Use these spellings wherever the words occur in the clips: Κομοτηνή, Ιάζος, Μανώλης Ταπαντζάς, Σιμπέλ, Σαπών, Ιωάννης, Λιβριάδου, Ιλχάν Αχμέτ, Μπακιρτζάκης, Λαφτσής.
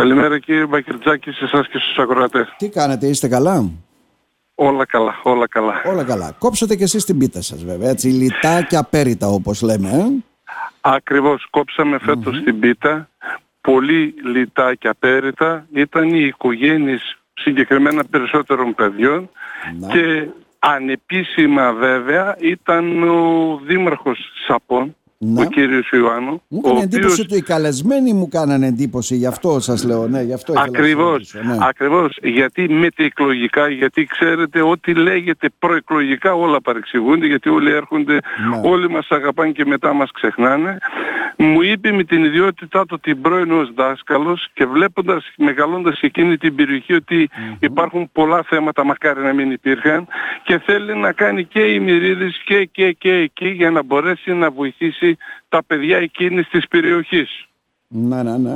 Καλημέρα κύριε Μπακιρτζάκη, σε εσάς και στους ακροατές. Τι κάνετε, είστε καλά? Όλα καλά, όλα καλά. Όλα καλά. Κόψατε και εσείς την πίτα σας βέβαια, έτσι, λιτά και απέριτα όπως λέμε. Ακριβώς, κόψαμε φέτος την πίτα, πολύ λιτά και απέριτα. Ήταν οι οικογένειες συγκεκριμένα περισσότερων παιδιών και ανεπίσημα βέβαια ήταν ο δήμαρχος Σαπών, ο κύριος Ιωάννου. Μου έκανε εντύπωση ότι οι καλεσμένοι μου κάνανε εντύπωση, γι' αυτό σας λέω. Ναι, γι' αυτό ακριβώς, ακριβώς, γιατί μετεκλογικά, γιατί ξέρετε ό,τι λέγεται προεκλογικά όλα παρεξηγούνται, γιατί όλοι έρχονται, όλοι μας αγαπάνε και μετά μας ξεχνάνε. Μου είπε με την ιδιότητά του την πρώην ως δάσκαλος και βλέποντας, μεγαλώντας εκείνη την περιοχή ότι υπάρχουν πολλά θέματα, μακάρι να μην υπήρχαν, και θέλει να κάνει και η Μυρίδης και εκεί για να μπορέσει να βοηθήσει τα παιδιά εκείνης της περιοχής. Ναι, ναι, ναι.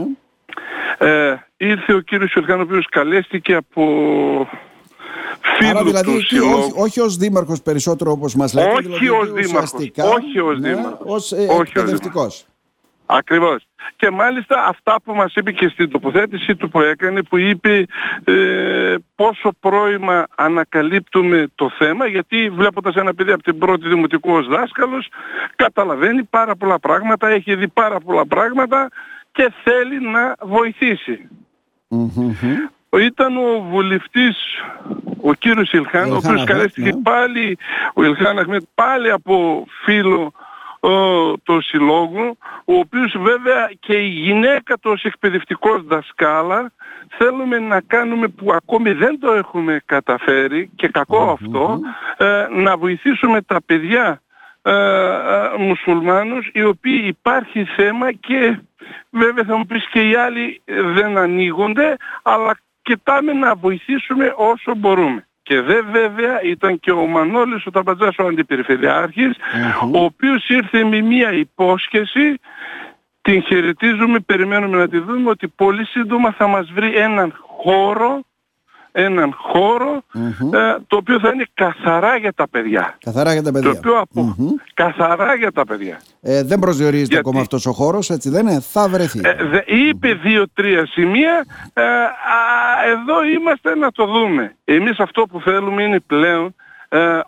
Ήρθε ο κύριος Ιλχάν, ο οποίος καλέστηκε από φίλου του. Άρα δηλαδή εκεί, όχι ως δήμαρχος περισσότερο όπως μας λέτε. Όχι δηλαδή, ως δήμαρχος. Όχι ως δήμαρχος. Ως εκπαιδευτικός. Ακριβώς. Και μάλιστα αυτά που μας είπε και στην τοποθέτηση του που έκανε, που είπε πόσο πρώιμα ανακαλύπτουμε το θέμα, γιατί βλέποντας ένα παιδί από την πρώτη δημοτικού ως δάσκαλος καταλαβαίνει πάρα πολλά πράγματα, έχει δει πάρα πολλά πράγματα και θέλει να βοηθήσει. Ήταν ο βουλευτής ο κύριος Ιλχάν, ο οποίος καλέστηκε πάλι, ο Ιλχάν Αχμέτ, πάλι από φίλο του συλλόγου, ο οποίος βέβαια και η γυναίκα του ως εκπαιδευτικός δασκάλα θέλουμε να κάνουμε, που ακόμη δεν το έχουμε καταφέρει και κακό αυτό, να βοηθήσουμε τα παιδιά μουσουλμάνους, οι οποίοι υπάρχει θέμα και βέβαια θα μου πεις και οι άλλοι δεν ανοίγονται, αλλά κοιτάμε να βοηθήσουμε όσο μπορούμε. Και δε βέβαια ήταν και ο Μανώλης ο Ταπαντζάς ο αντιπεριφερειάρχης, ο οποίος ήρθε με μια υπόσχεση, την χαιρετίζουμε, περιμένουμε να τη δούμε, ότι πολύ σύντομα θα μας βρει έναν χώρο, το οποίο θα είναι καθαρά για τα παιδιά. Καθαρά για τα παιδιά. Το οποίο από... Καθαρά για τα παιδιά. Δεν προσδιορίζεται ακόμα αυτός ο χώρος, έτσι δεν είναι? Θα βρεθεί. Είπε 2-3 σημεία, εδώ είμαστε να το δούμε. Εμείς αυτό που θέλουμε είναι πλέον,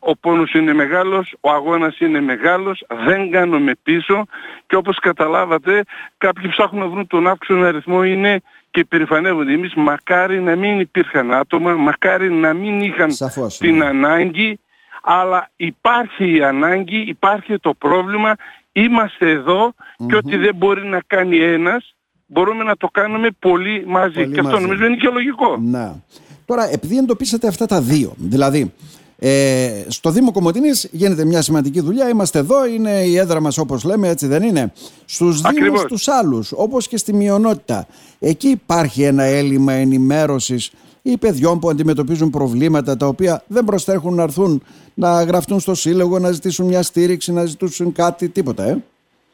ο πόνος είναι μεγάλος, ο αγώνας είναι μεγάλος, δεν κάνουμε πίσω και όπως καταλάβατε κάποιοι ψάχνουν να βρουν τον αύξονα αριθμό είναι και περηφανεύονται. Εμείς μακάρι να μην υπήρχαν άτομα, μακάρι να μην είχαν την ανάγκη, αλλά υπάρχει η ανάγκη, υπάρχει το πρόβλημα, είμαστε εδώ και ό,τι δεν μπορεί να κάνει ένας μπορούμε να το κάνουμε πολύ μαζί, και αυτό νομίζω είναι και λογικό. Να. Τώρα επειδή εντοπίσατε αυτά τα δύο, δηλαδή στο Δήμο Κομοτηνής γίνεται μια σημαντική δουλειά, είμαστε εδώ, είναι η έδρα μας όπως λέμε, έτσι δεν είναι? Στους δήμους τους άλλους, όπως και στη μειονότητα, εκεί υπάρχει ένα έλλειμμα ενημέρωσης ή παιδιών που αντιμετωπίζουν προβλήματα τα οποία δεν προστέρχουν να έρθουν να γραφτούν στο σύλλογο, να ζητήσουν μια στήριξη, να ζητήσουν κάτι, τίποτα?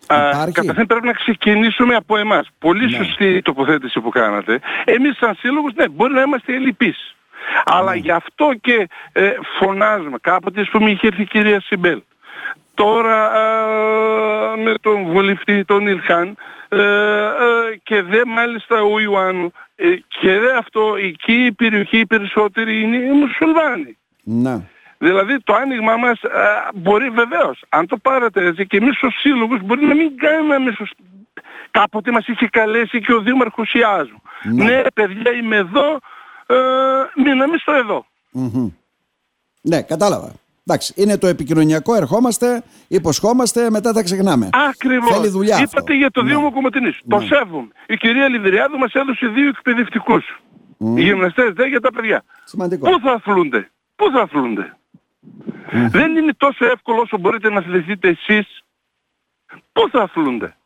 Καταρχήν πρέπει να ξεκινήσουμε από εμάς. Πολύ σωστή η τοποθέτηση που κάνατε. Εμείς σαν σύλλογος μπορεί να είμαστε ελλειπείς. Αλλά γι' αυτό και φωνάζουμε. Κάποτε ας πούμε είχε έρθει η κυρία Σιμπέλ. Τώρα με τον βουλευτή τον Ιλχάν και δε μάλιστα ο Ιωάννου, και δε αυτό, εκεί η περιοχή οι περισσότεροι είναι οι μουσουλμάνοι. Δηλαδή το άνοιγμα μας μπορεί βεβαίως, αν το πάρετε έτσι, και εμείς ως σύλλογος μπορεί να μην κάνουμε σωστά. Κάποτε μας είχε καλέσει και ο δήμαρχος Ιάζου. Ναι παιδιά είμαι εδώ, μείναμε στο εδώ. Ναι, κατάλαβα. Εντάξει, είναι το επικοινωνιακό, ερχόμαστε, υποσχόμαστε, μετά τα ξεχνάμε. Ακριβώς. Θέλει δουλειά. Είπατε αυτό για το Δήμο Κομοτηνής. Το σέβομαι. Η κυρία Λιβριάδου μας έδωσε 2 εκπαιδευτικούς. Οι γυμναστές για τα παιδιά. Σημαντικό. Πού θα αθλούνται? Δεν είναι τόσο εύκολο όσο μπορείτε να αθληθείτε εσείς. Πού θα αθλούνται?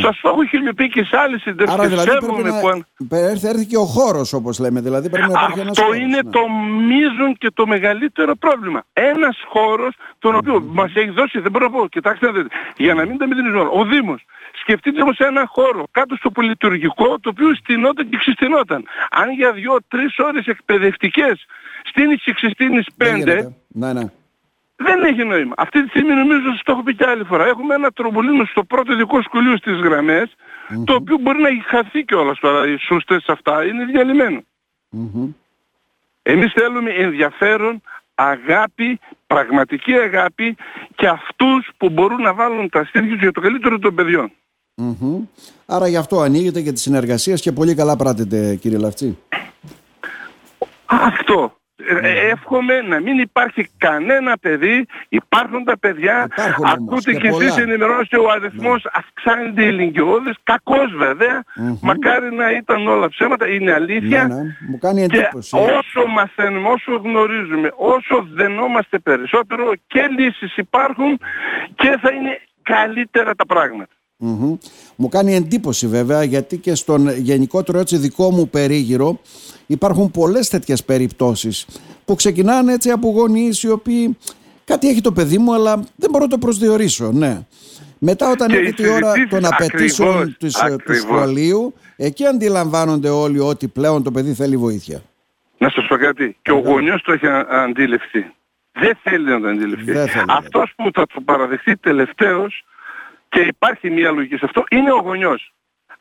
Σας το έχω πει και σε άλλες συντερφές. Έρθει και ο χώρος όπως λέμε, δηλαδή πρέπει να υπάρχει ένας χώρος. Αυτό είναι το μείζον και το μεγαλύτερο πρόβλημα. Ένας χώρος τον οποίο μας έχει δώσει, δεν μπορώ να πω, κοιτάξτε να δείτε, για να μην τα μηδενίζουμε, ο Δήμος. Σκεφτείτε όμως ένα χώρο κάτω στο πολυλειτουργικό, το οποίο στηνόταν και ξυστηνόταν. Αν για 2-3 ώρες εκπαιδευτικές στήνεις και ξυστήνεις 5, δεν έχει νόημα. Αυτή τη στιγμή νομίζω, σας το έχω πει και άλλη φορά, έχουμε ένα τρομπολίνο στο πρώτο ειδικό σχολείο στις γραμμές, το οποίο μπορεί να έχει χαθεί κιόλας τώρα. Οι σούστες αυτά είναι διαλυμένο. Εμείς θέλουμε ενδιαφέρον, αγάπη, πραγματική αγάπη και αυτούς που μπορούν να βάλουν τα στήρια για το καλύτερο των παιδιών. Άρα γι' αυτό ανοίγεται και τη συνεργασία και πολύ καλά πράτετε, κύριε Λαφτσή. Αυτό. Εύχομαι να μην υπάρχει κανένα παιδί, υπάρχουν τα παιδιά, ακούτε και εσείς ενημερώνεστε, ο αριθμός αυξάνεται ηλικιώδης, κακός βέβαια, μακάρι να ήταν όλα ψέματα, είναι αλήθεια. Μου κάνει εντύπωση. Και όσο μαθαίνουμε, όσο γνωρίζουμε, όσο δενόμαστε περισσότερο και λύσεις υπάρχουν και θα είναι καλύτερα τα πράγματα. Μου κάνει εντύπωση βέβαια, γιατί και στον γενικότερο έτσι δικό μου περίγυρο υπάρχουν πολλές τέτοιες περιπτώσεις που ξεκινάνε έτσι από γονείς οι οποίοι κάτι έχει το παιδί μου αλλά δεν μπορώ να το προσδιορίσω, ναι. Μετά όταν έρχεται η ώρα των απαιτήσεων του σχολείου, εκεί αντιλαμβάνονται όλοι ότι πλέον το παιδί θέλει βοήθεια. Να σας πω κάτι, και ο γονιός το έχει αντιληφθεί. Δεν θέλει να το αντιληφθεί. Αυτός που θα το παραδεχτεί τελευταίος, και υπάρχει μια λογική σε αυτό, είναι ο γονιός.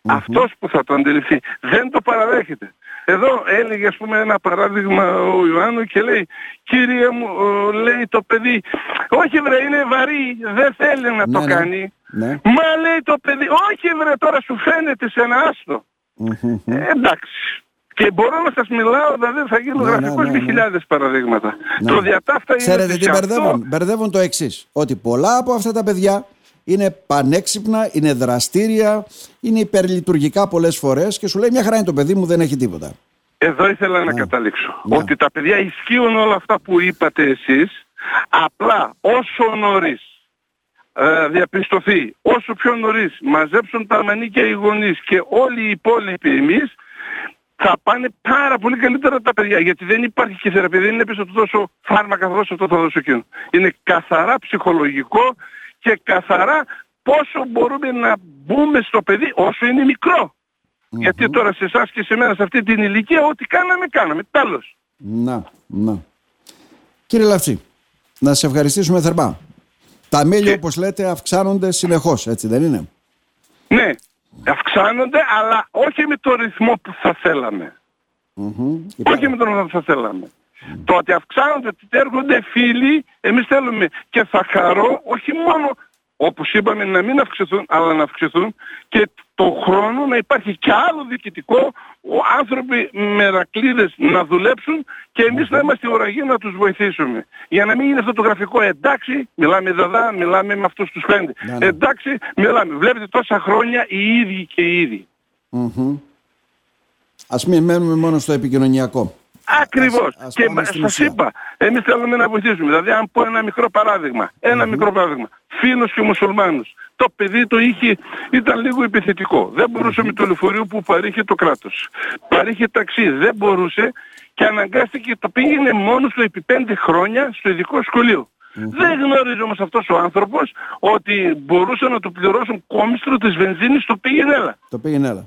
Αυτός που θα το αντιληφθεί δεν το παραδέχεται. Εδώ έλεγε ας πούμε ένα παράδειγμα ο Ιωάννου και λέει, κύριε μου, λέει το παιδί, όχι βρε είναι βαρύ, δεν θέλει να το κάνει. Μα λέει το παιδί, όχι βρε τώρα σου φαίνεται σε ένα άστο. Εντάξει. Και μπορώ να σας μιλάω, δηλαδή θα γίνω γραφικός με χιλιάδες παραδείγματα. Το διατάφτα είναι... Ξέρετε τι μπερδεύουν, μπερδεύουν το εξής, ότι πολλά από αυτά τα παιδιά είναι πανέξυπνα, είναι δραστήρια, είναι υπερλειτουργικά πολλές φορές και σου λέει μια χαρά είναι το παιδί μου, δεν έχει τίποτα. Εδώ ήθελα να καταλήξω. Ότι τα παιδιά ισχύουν όλα αυτά που είπατε εσείς, απλά όσο νωρίς διαπιστωθεί, όσο πιο νωρίς μαζέψουν τα μανίκια οι γονείς και όλοι οι υπόλοιποι εμείς, θα πάνε πάρα πολύ καλύτερα τα παιδιά, γιατί δεν υπάρχει και θεραπεία, δεν είναι πίσω να του δώσω φάρμακα, θα δώσω αυτό, θα δώσω εκείνο. Είναι καθαρά ψυχολογικό και καθαρά πόσο μπορούμε να μπούμε στο παιδί όσο είναι μικρό. Γιατί τώρα σε εσάς και σε μένα σε αυτή την ηλικία ό,τι κάναμε, κάναμε. Τέλος. Να. Κύριε Λαφτσή, να σε ευχαριστήσουμε θερμά. Τα μέλη όπως λέτε αυξάνονται συνεχώς, έτσι δεν είναι? Ναι, αυξάνονται αλλά όχι με τον ρυθμό που θα θέλαμε. Όχι με τον ρυθμό που θα θέλαμε. Το ότι αυξάνονται, ότι έρχονται φίλοι, εμείς θέλουμε και θα χαρώ, όχι μόνο όπως είπαμε να μην αυξηθούν, αλλά να αυξηθούν και το χρόνο να υπάρχει και άλλο διοικητικό, άνθρωποι μερακλείδες να δουλέψουν και εμείς να είμαστε ουραγοί να τους βοηθήσουμε. Για να μην είναι αυτό το γραφικό, εντάξει, μιλάμε δαδά, μιλάμε με αυτούς τους πέντε. Εντάξει, μιλάμε. Βλέπετε τόσα χρόνια οι ίδιοι και οι ίδιοι. Ας μην μένουμε μόνο στο επικοινωνιακό. Ακριβώς. Και σας είπα, εμείς θέλουμε να βοηθήσουμε. Δηλαδή, αν πω ένα μικρό παράδειγμα, φίλος και μουσουλμάνος, το παιδί το είχε, ήταν λίγο επιθετικό. Δεν μπορούσε με το λεωφορείο που παρήχε το κράτος. Παρήχε ταξί, δεν μπορούσε και αναγκάστηκε, το πήγαινε μόνο του επί 5 χρόνια στο ειδικό σχολείο. Δεν γνώριζε όμως αυτός ο άνθρωπος ότι μπορούσε να του πληρώσουν κόμιστρο της βενζίνης, το πήγαινε έλα.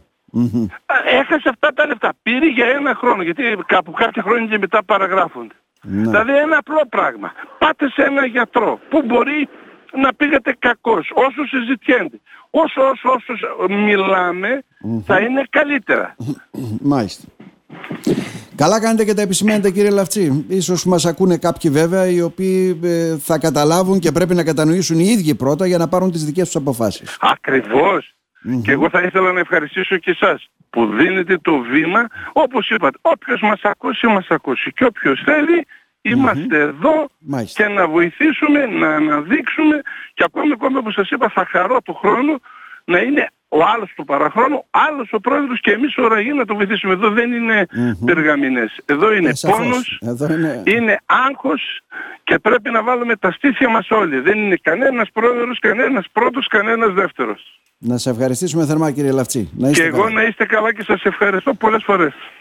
Έχασε αυτά τα λεφτά. Πήρε για 1 χρόνο. Γιατί από κάποια χρόνια και μετά παραγράφονται. Δηλαδή ένα απλό πράγμα. Πάτε σε ένα γιατρό που μπορεί να πήγατε κακός. Όσο συζητιέται, όσο μιλάμε, θα είναι καλύτερα. Μάλιστα. Καλά κάνετε και τα επισημαίνετε, κύριε Λαφτσή. Ίσως μας ακούνε κάποιοι βέβαια οι οποίοι θα καταλάβουν και πρέπει να κατανοήσουν οι ίδιοι πρώτα για να πάρουν τις δικές τους αποφάσεις. Ακριβώς. Και εγώ θα ήθελα να ευχαριστήσω και εσάς που δίνετε το βήμα, όπως είπατε, όποιος μας ακούσει, μας ακούσει και όποιος θέλει, είμαστε εδώ και να βοηθήσουμε, να αναδείξουμε και ακόμη όπως σας είπα θα χαρώ το χρόνο να είναι ο άλλος του παραχρόνου, άλλος ο πρόεδρος και εμείς οραγή να το βοηθήσουμε. Εδώ δεν είναι περγαμηνές, εδώ είναι πόνος, εδώ είναι άγχος και πρέπει να βάλουμε τα στήθια μας όλοι. Δεν είναι κανένας πρόεδρος, κανένας πρώτος, κανένας δεύτερος. Να σε ευχαριστήσουμε θερμά, κύριε Λαφτσή. Και εγώ να είστε καλά και σας ευχαριστώ πολλές φορές.